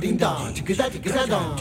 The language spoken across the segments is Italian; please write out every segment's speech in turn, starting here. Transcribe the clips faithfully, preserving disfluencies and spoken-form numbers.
Ding dong, chicka da chicka da dong.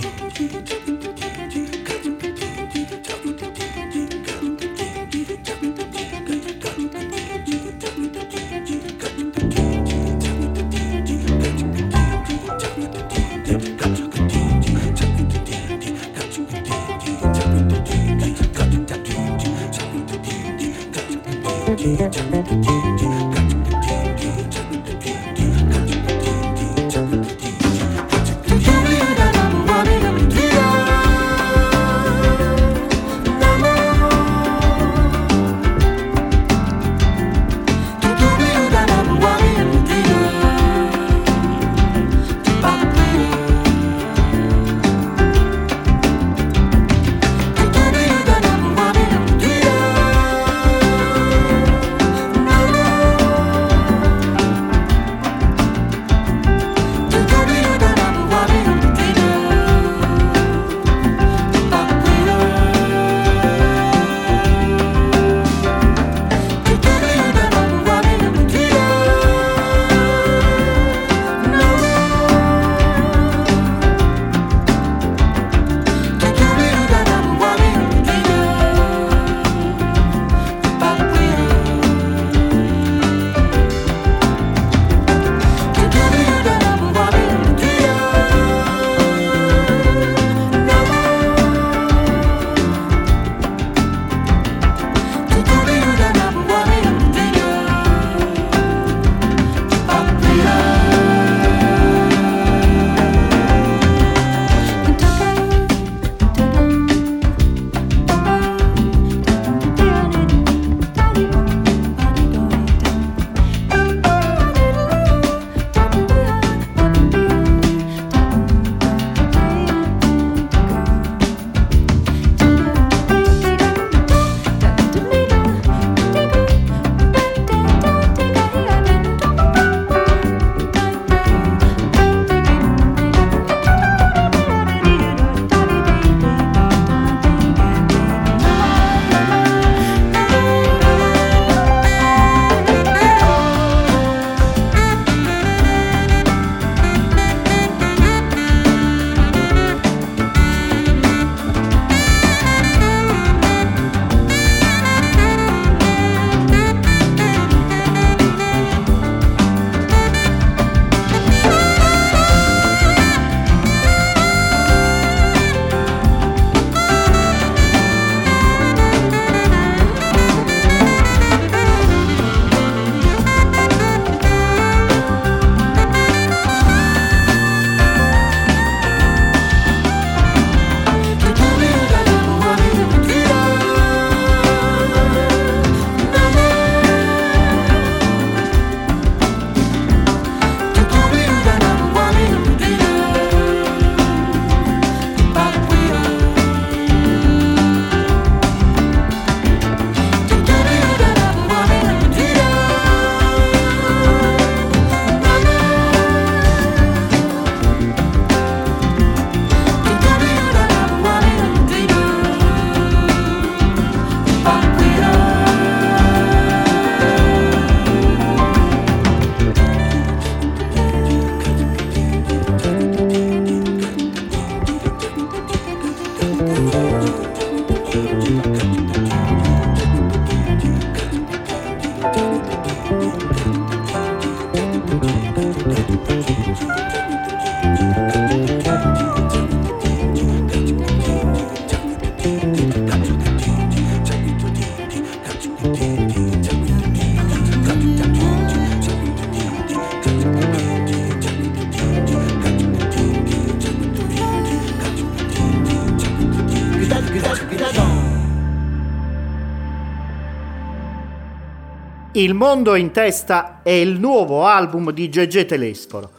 Il mondo in testa è il nuovo album di Gegè Telesforo,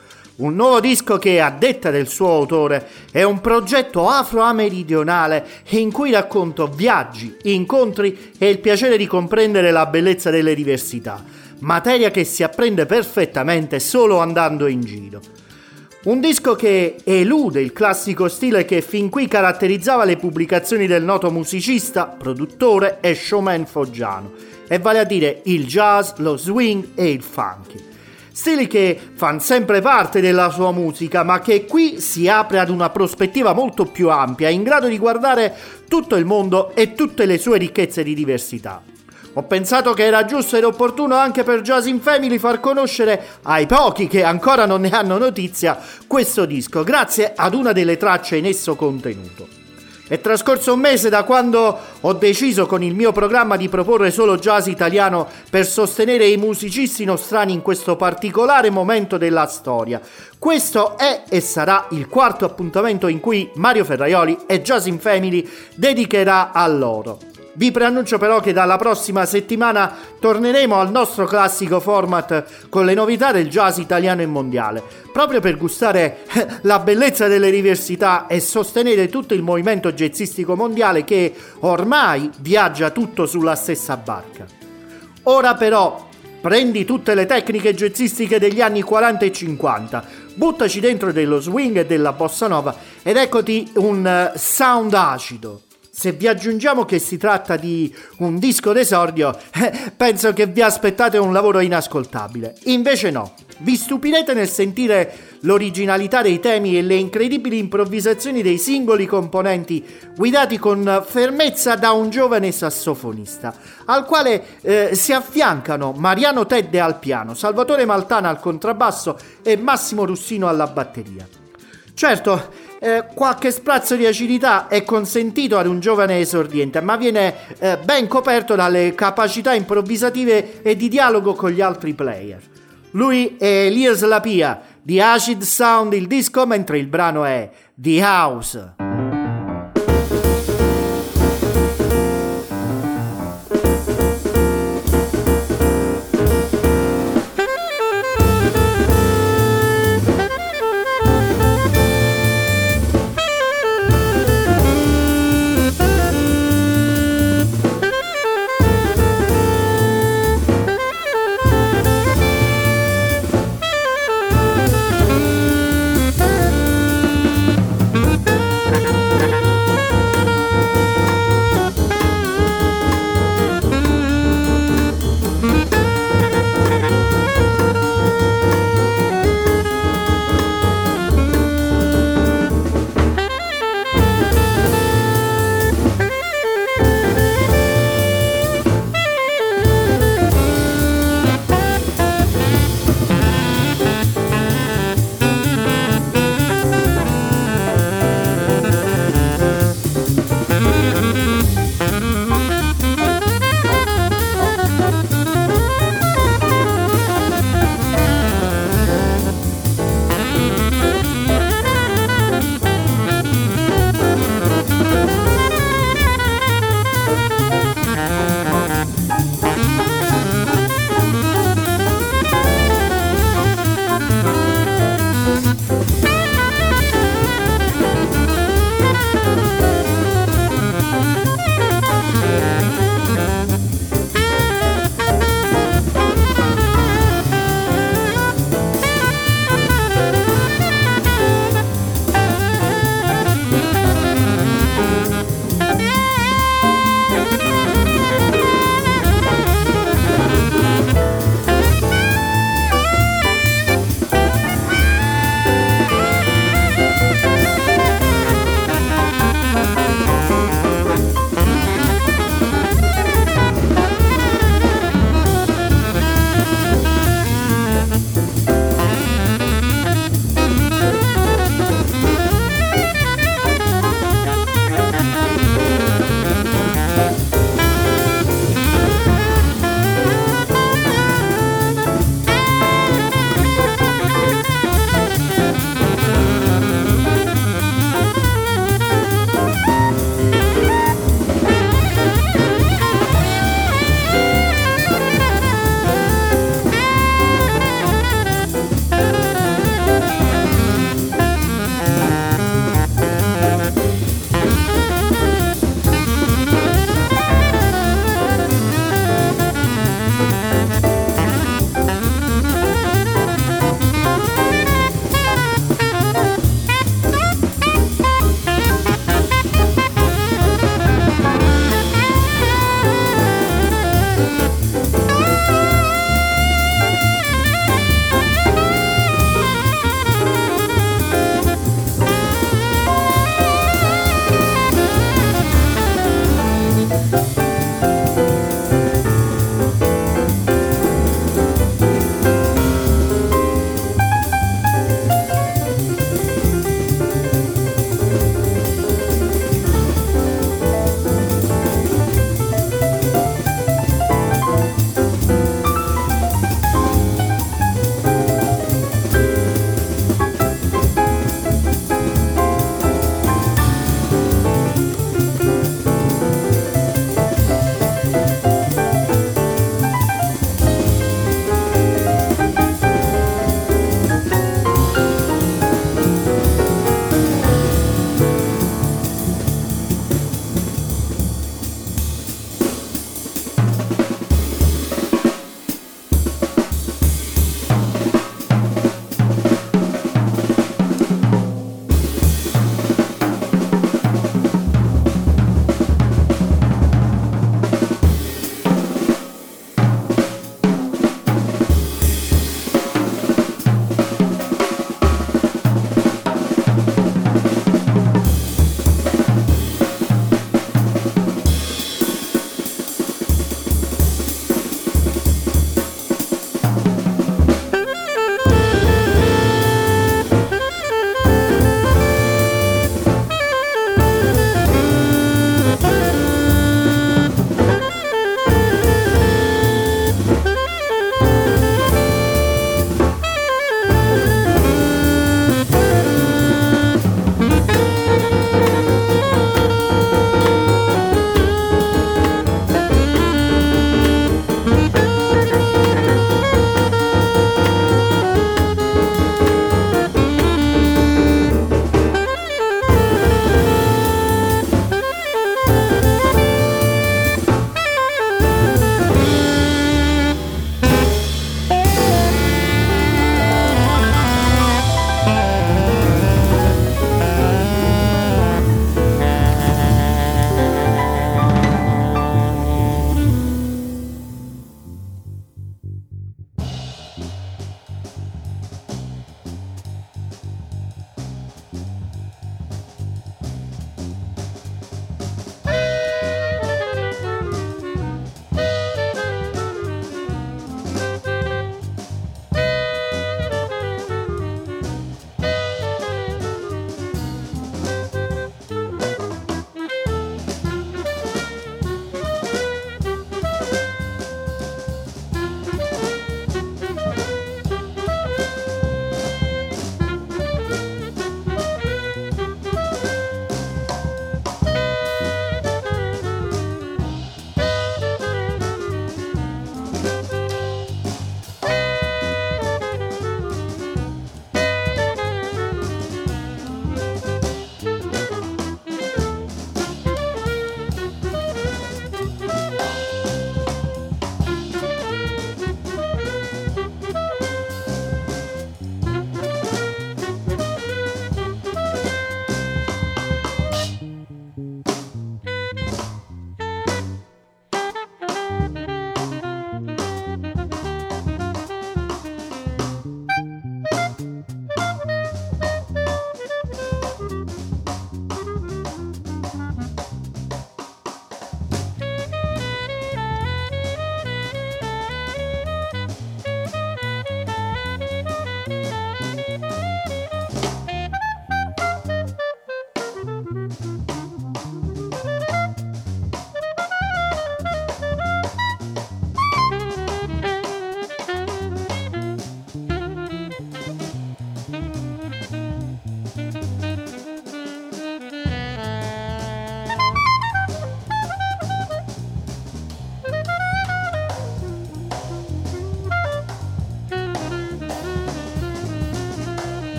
Un nuovo disco che, a detta del suo autore, è un progetto afro-meridionale in cui racconto viaggi, incontri e il piacere di comprendere la bellezza delle diversità, materia che si apprende perfettamente solo andando in giro. Un disco che elude il classico stile che fin qui caratterizzava le pubblicazioni del noto musicista, produttore e showman foggiano, e vale a dire il jazz, lo swing e il funky. Stili che fanno sempre parte della sua musica, ma che qui si apre ad una prospettiva molto più ampia, in grado di guardare tutto il mondo e tutte le sue ricchezze di diversità. Ho pensato che era giusto ed opportuno anche per Jazz in Family far conoscere ai pochi che ancora non ne hanno notizia questo disco, grazie ad una delle tracce in esso contenuto. È trascorso un mese da quando ho deciso con il mio programma di proporre solo jazz italiano per sostenere i musicisti nostrani in questo particolare momento della storia. Questo è e sarà il quarto appuntamento in cui Mario Ferraioli e Jazz in Family dedicherà a loro. Vi preannuncio però che dalla prossima settimana torneremo al nostro classico format con le novità del jazz italiano e mondiale, proprio per gustare la bellezza delle diversità e sostenere tutto il movimento jazzistico mondiale che ormai viaggia tutto sulla stessa barca. Ora però prendi tutte le tecniche jazzistiche degli anni quaranta e cinquanta, buttaci dentro dello swing e della bossa nova ed eccoti un sound acido. Se vi aggiungiamo che si tratta di un disco d'esordio, eh, penso che vi aspettate un lavoro inascoltabile. Invece no, vi stupirete nel sentire l'originalità dei temi e le incredibili improvvisazioni dei singoli componenti, guidati con fermezza da un giovane sassofonista, al quale eh, si affiancano Mariano Tedde al piano, Salvatore Maltana al contrabbasso e Massimo Russino alla batteria. Certo, Eh, qualche sprazzo di acidità è consentito ad un giovane esordiente, ma viene eh, ben coperto dalle capacità improvvisative e di dialogo con gli altri player. Lui è Elias Lapia, di Acid Sound il disco, mentre il brano è The House.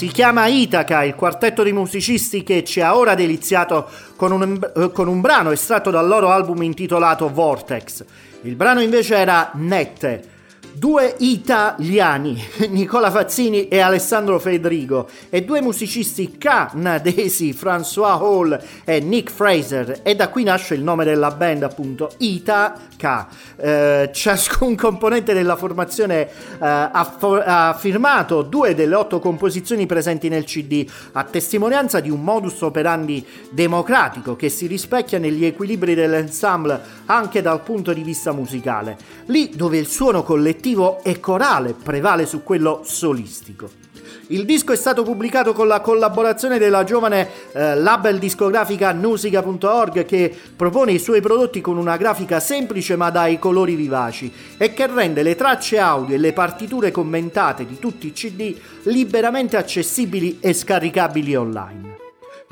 Si chiama Itaca, il quartetto di musicisti che ci ha ora deliziato con un, con un brano estratto dal loro album intitolato Vortex. Il brano invece era Nette. Due italiani, Nicola Fazzini e Alessandro Fedrigo, e due musicisti canadesi, François Hall e Nick Fraser, e da qui nasce il nome della band, appunto, Itaca. Eh, ciascun componente della formazione eh, ha, for- ha firmato due delle otto composizioni presenti nel C D, a testimonianza di un modus operandi democratico che si rispecchia negli equilibri dell'ensemble anche dal punto di vista musicale, lì dove il suono collettivo e corale prevale su quello solistico. Il disco è stato pubblicato con la collaborazione della giovane eh, label discografica Musica punto org, che propone i suoi prodotti con una grafica semplice ma dai colori vivaci, e che rende le tracce audio e le partiture commentate di tutti i C D liberamente accessibili e scaricabili online.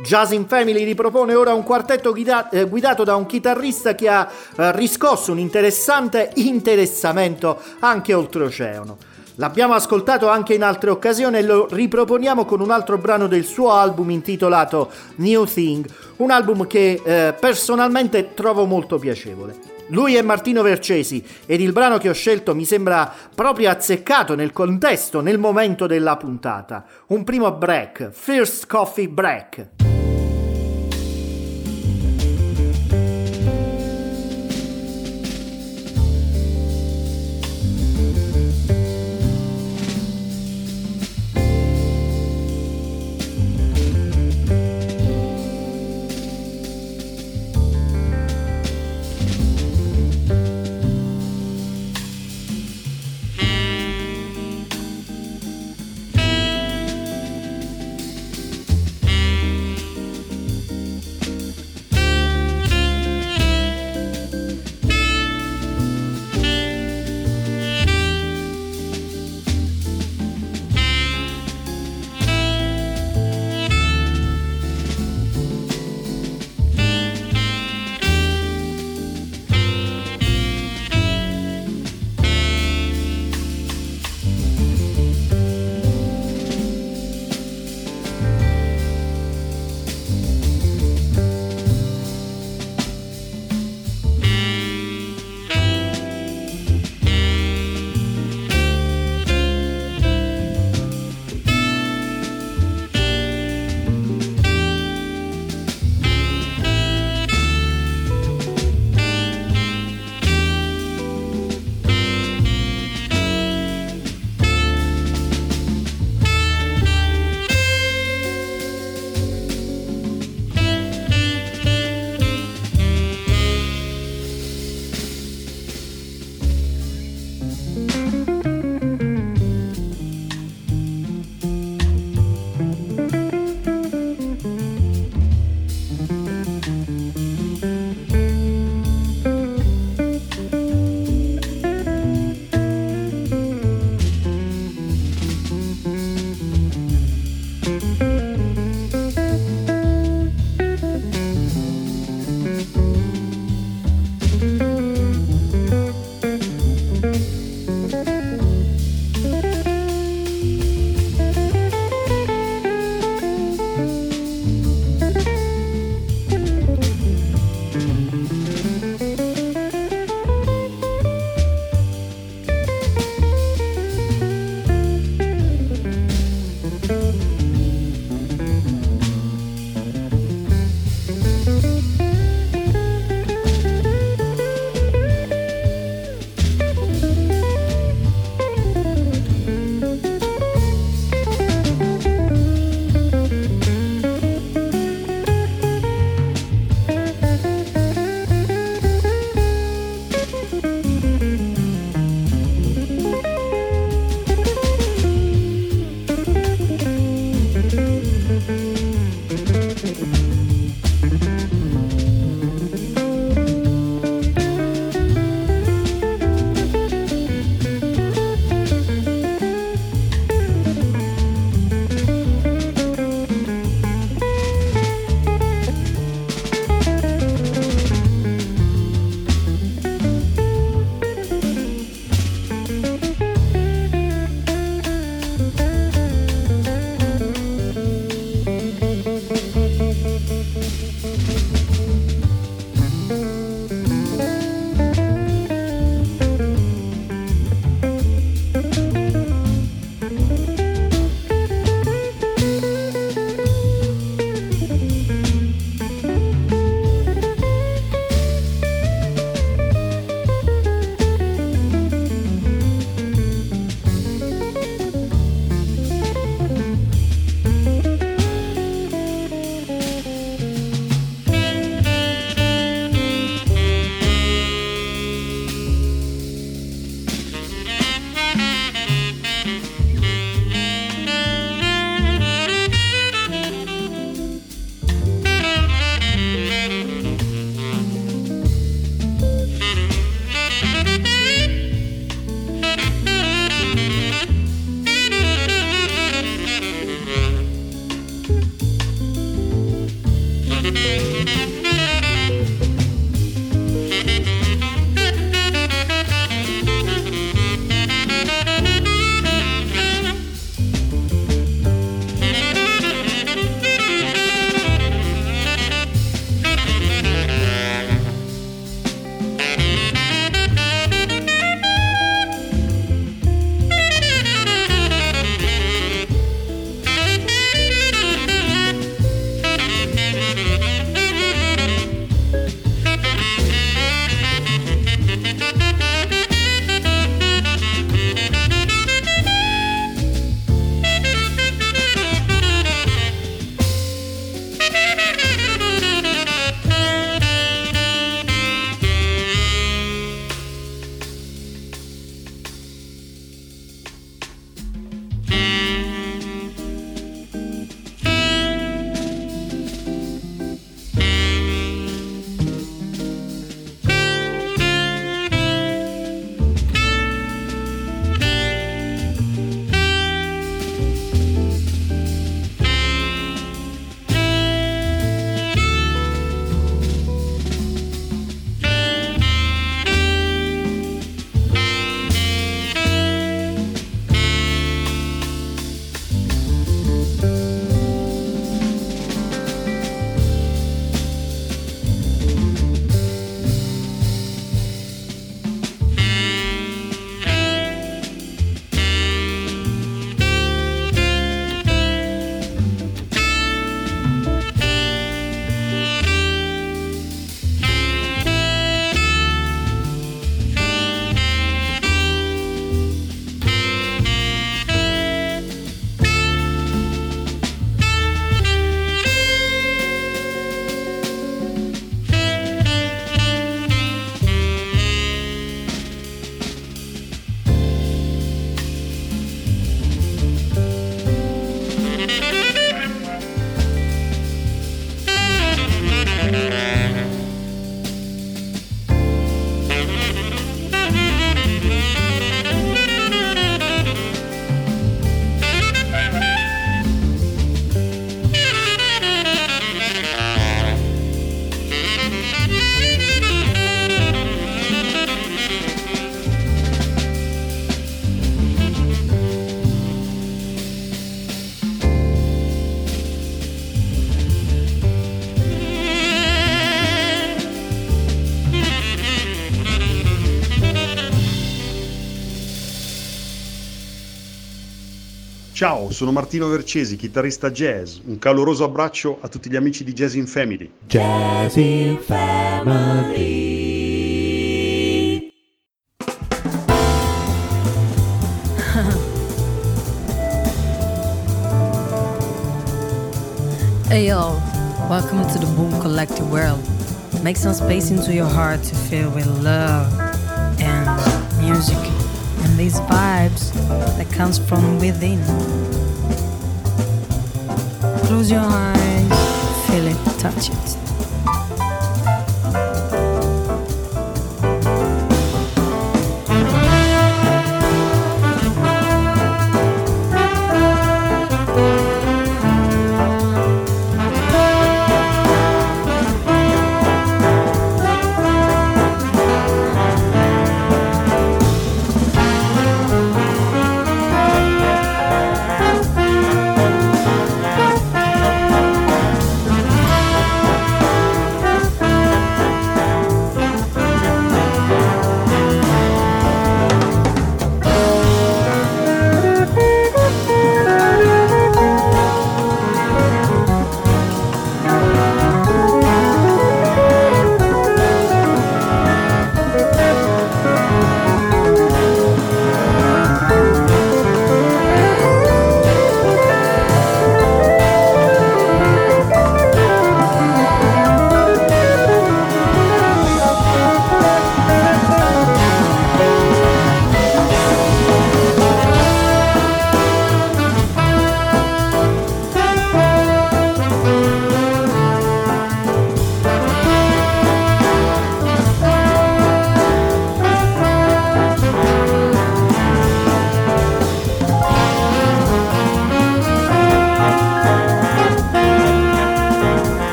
Jazz in Family ripropone ora un quartetto guida- eh, guidato da un chitarrista che ha eh, riscosso un interessante interessamento anche oltreoceano. L'abbiamo ascoltato anche in altre occasioni e lo riproponiamo con un altro brano del suo album intitolato New Thing, un album che eh, personalmente trovo molto piacevole. Lui è Martino Vercesi ed il brano che ho scelto mi sembra proprio azzeccato nel contesto, nel momento della puntata. Un primo break, First Coffee Break. Ciao, sono Martino Vercesi, chitarrista jazz. Un caloroso abbraccio a tutti gli amici di Jazz in Family. Jazz in Family. Hey y'all, welcome to the Boom Collective world. Make some space into your heart to fill with love and music. And these vibes that comes from within. Close your eyes, feel it, touch it.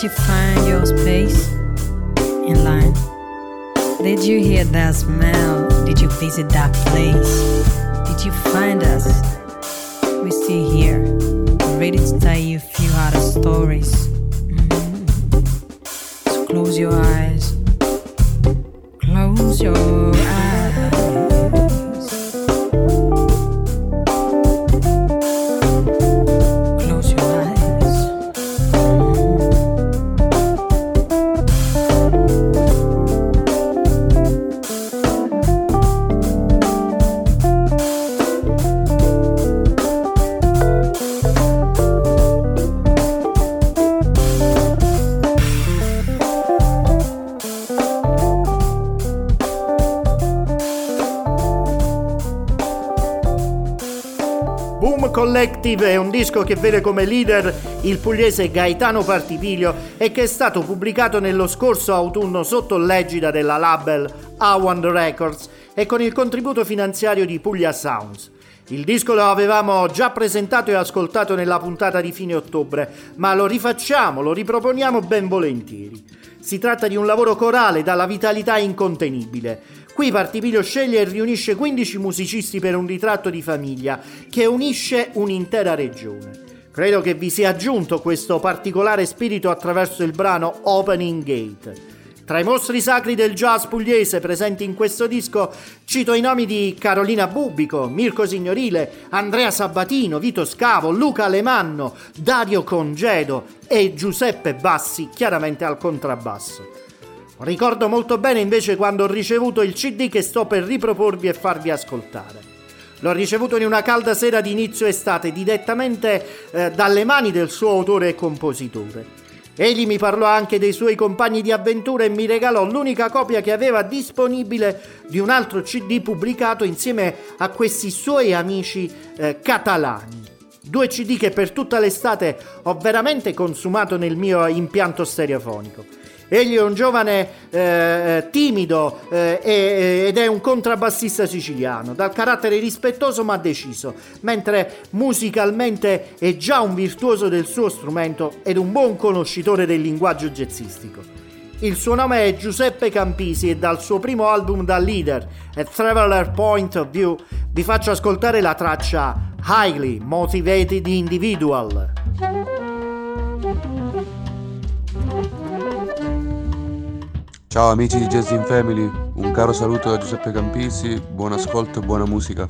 Did you find your space in line? Did you hear that smell? Did you visit that place? Did you find us? We're still here, ready to tell you a few other stories. Mm-hmm. So close your eyes. Close your eyes. Collective è un disco che vede come leader il pugliese Gaetano Partipilo e che è stato pubblicato nello scorso autunno sotto l'egida della label Awand Records e con il contributo finanziario di Puglia Sounds. Il disco lo avevamo già presentato e ascoltato nella puntata di fine ottobre, ma lo rifacciamo, lo riproponiamo ben volentieri. Si tratta di un lavoro corale dalla vitalità incontenibile. Qui Partipilo sceglie e riunisce quindici musicisti per un ritratto di famiglia che unisce un'intera regione. Credo che vi sia aggiunto questo particolare spirito attraverso il brano Opening Gate. Tra i mostri sacri del jazz pugliese presenti in questo disco cito i nomi di Carolina Bubbico, Mirko Signorile, Andrea Sabatino, Vito Scavo, Luca Alemanno, Dario Congedo e Giuseppe Bassi, chiaramente al contrabbasso. Ricordo molto bene invece quando ho ricevuto il C D che sto per riproporvi e farvi ascoltare. L'ho ricevuto in una calda sera di inizio estate, direttamente eh, dalle mani del suo autore e compositore. Egli mi parlò anche dei suoi compagni di avventura e mi regalò l'unica copia che aveva disponibile di un altro C D pubblicato insieme a questi suoi amici eh, catalani. Due C D che per tutta l'estate ho veramente consumato nel mio impianto stereofonico. Egli è un giovane eh, timido eh, ed è un contrabbassista siciliano, dal carattere rispettoso ma deciso, mentre musicalmente è già un virtuoso del suo strumento ed un buon conoscitore del linguaggio jazzistico. Il suo nome è Giuseppe Campisi e dal suo primo album da leader, A Traveller Point of View, vi faccio ascoltare la traccia Highly Motivated Individual. Ciao amici di Jazz in Family, un caro saluto da Giuseppe Campisi, buon ascolto e buona musica.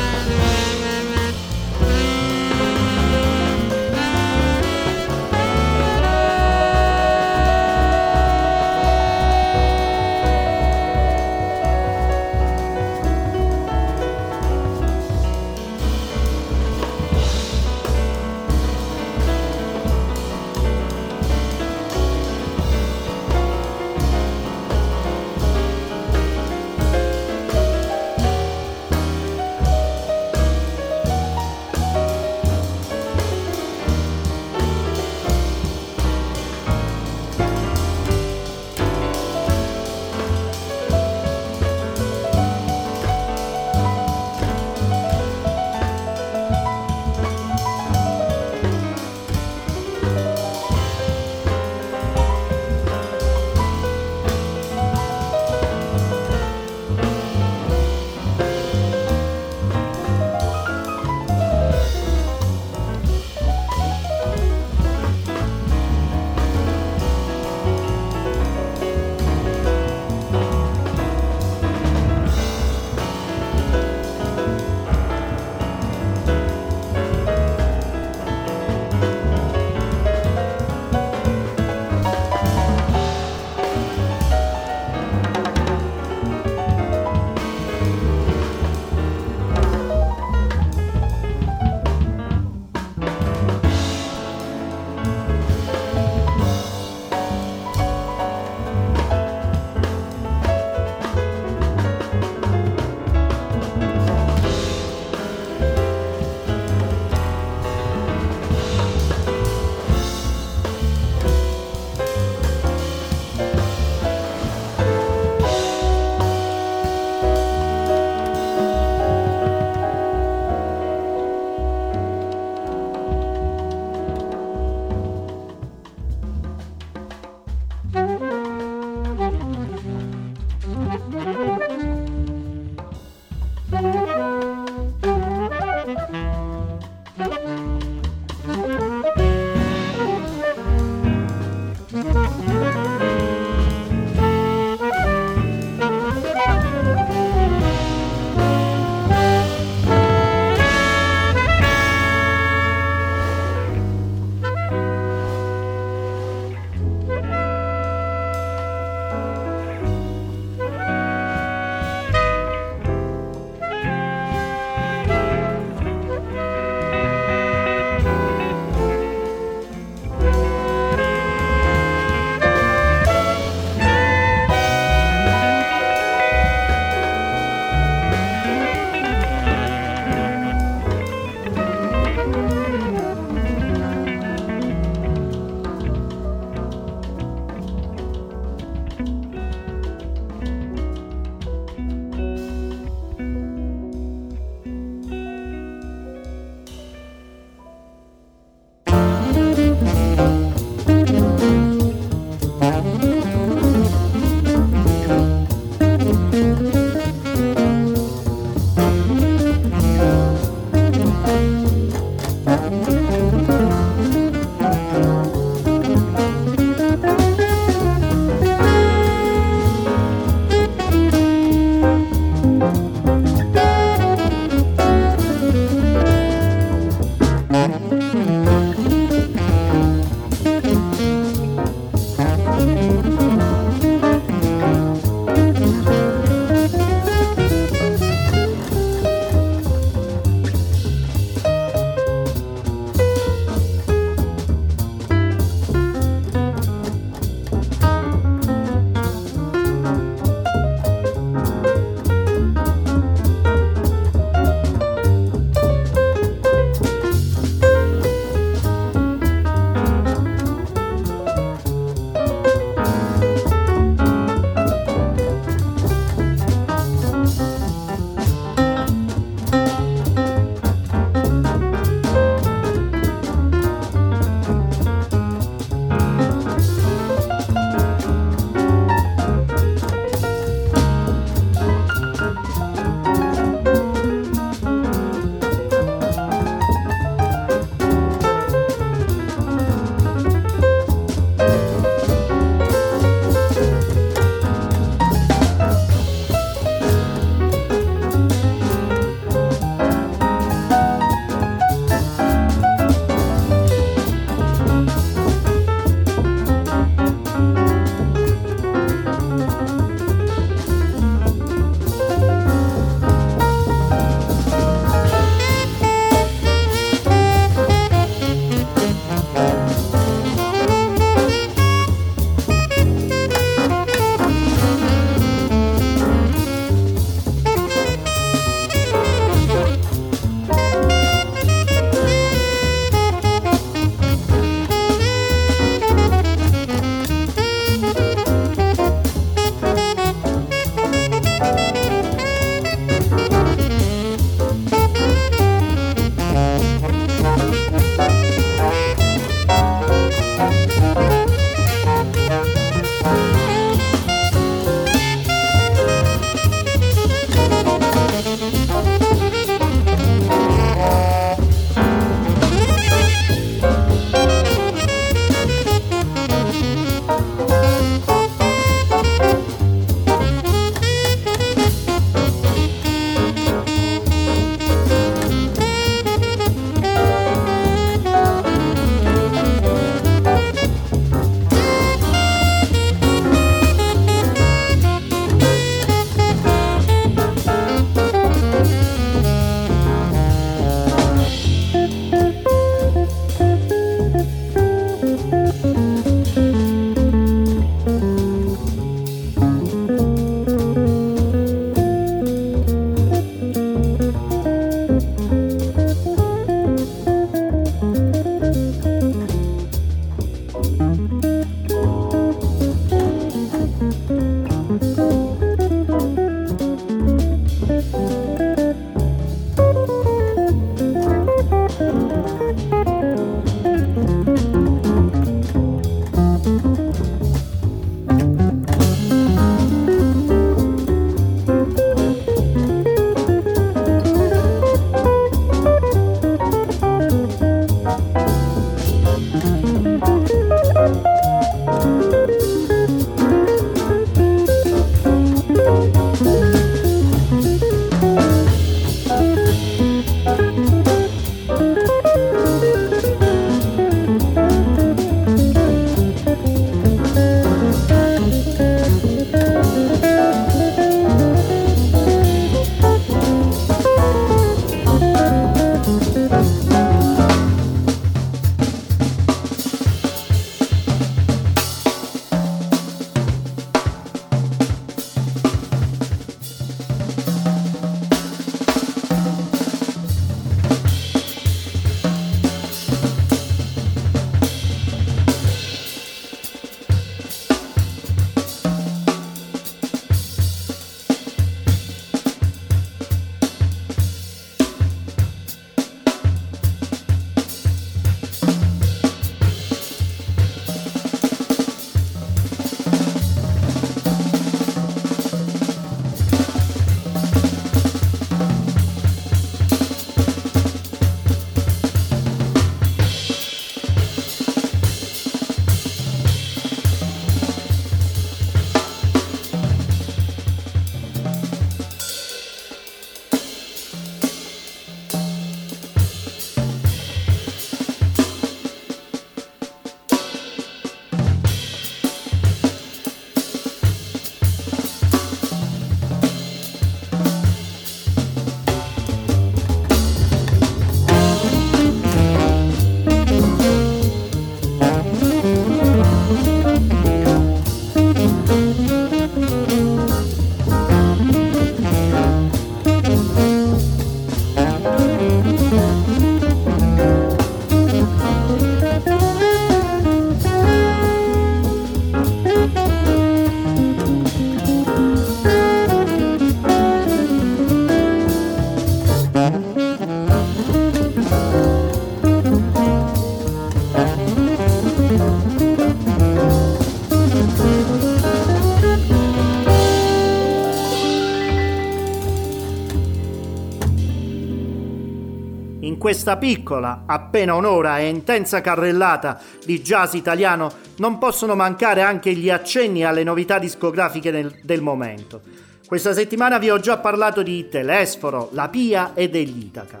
in questa piccola, appena un'ora e intensa carrellata di jazz italiano non possono mancare anche gli accenni alle novità discografiche del, del momento. Questa settimana vi ho già parlato di Telesforo, Lapia e degli Itaca.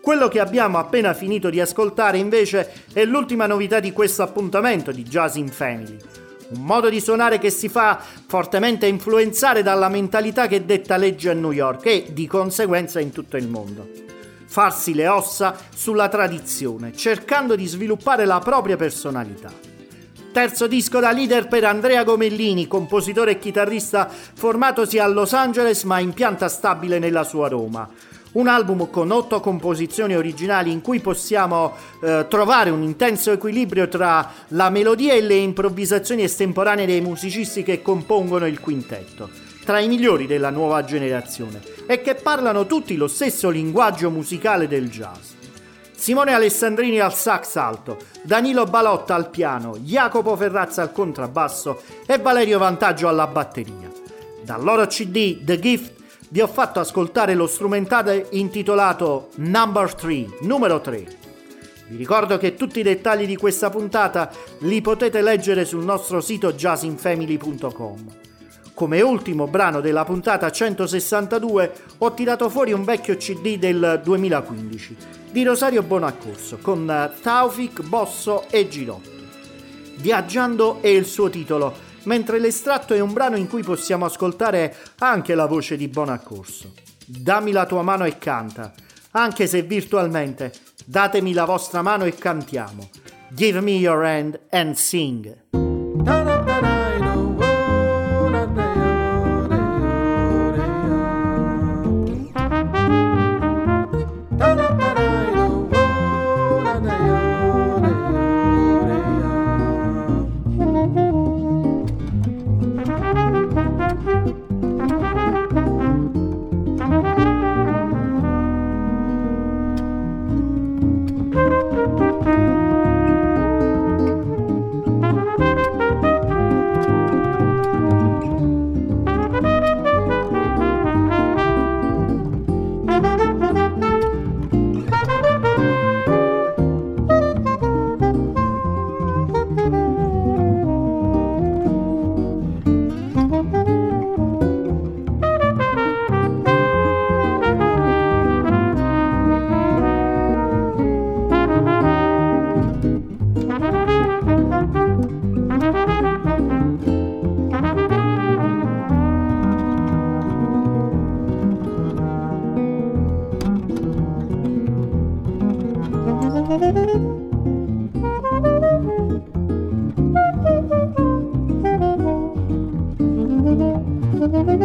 Quello che abbiamo appena finito di ascoltare invece è l'ultima novità di questo appuntamento di Jazz in Family. Un modo di suonare che si fa fortemente influenzare dalla mentalità che detta legge a New York e di conseguenza in tutto il mondo. Farsi le ossa sulla tradizione, cercando di sviluppare la propria personalità. Terzo disco da leader per Andrea Gomellini, compositore e chitarrista formatosi a Los Angeles ma in pianta stabile nella sua Roma. Un album con otto composizioni originali in cui possiamo eh, trovare un intenso equilibrio tra la melodia e le improvvisazioni estemporanee dei musicisti che compongono il quintetto, tra i migliori della nuova generazione, e che parlano tutti lo stesso linguaggio musicale del jazz. Simone Alessandrini al sax alto, Danilo Balotta al piano, Jacopo Ferrazza al contrabbasso e Valerio Vantaggio alla batteria. Dal loro C D The Gift vi ho fatto ascoltare lo strumentale intitolato Number three, numero tre. Vi ricordo che tutti i dettagli di questa puntata li potete leggere sul nostro sito jazz in family punto com. Come ultimo brano della puntata centosessantadue ho tirato fuori un vecchio C D del duemilaquindici di Rosario Bonaccorso con Taufik, Bosso e Girotto. Viaggiando è il suo titolo, mentre l'estratto è un brano in cui possiamo ascoltare anche la voce di Bonaccorso. Dammi la tua mano e canta, anche se virtualmente, datemi la vostra mano e cantiamo. Give me your hand and sing. Thank you.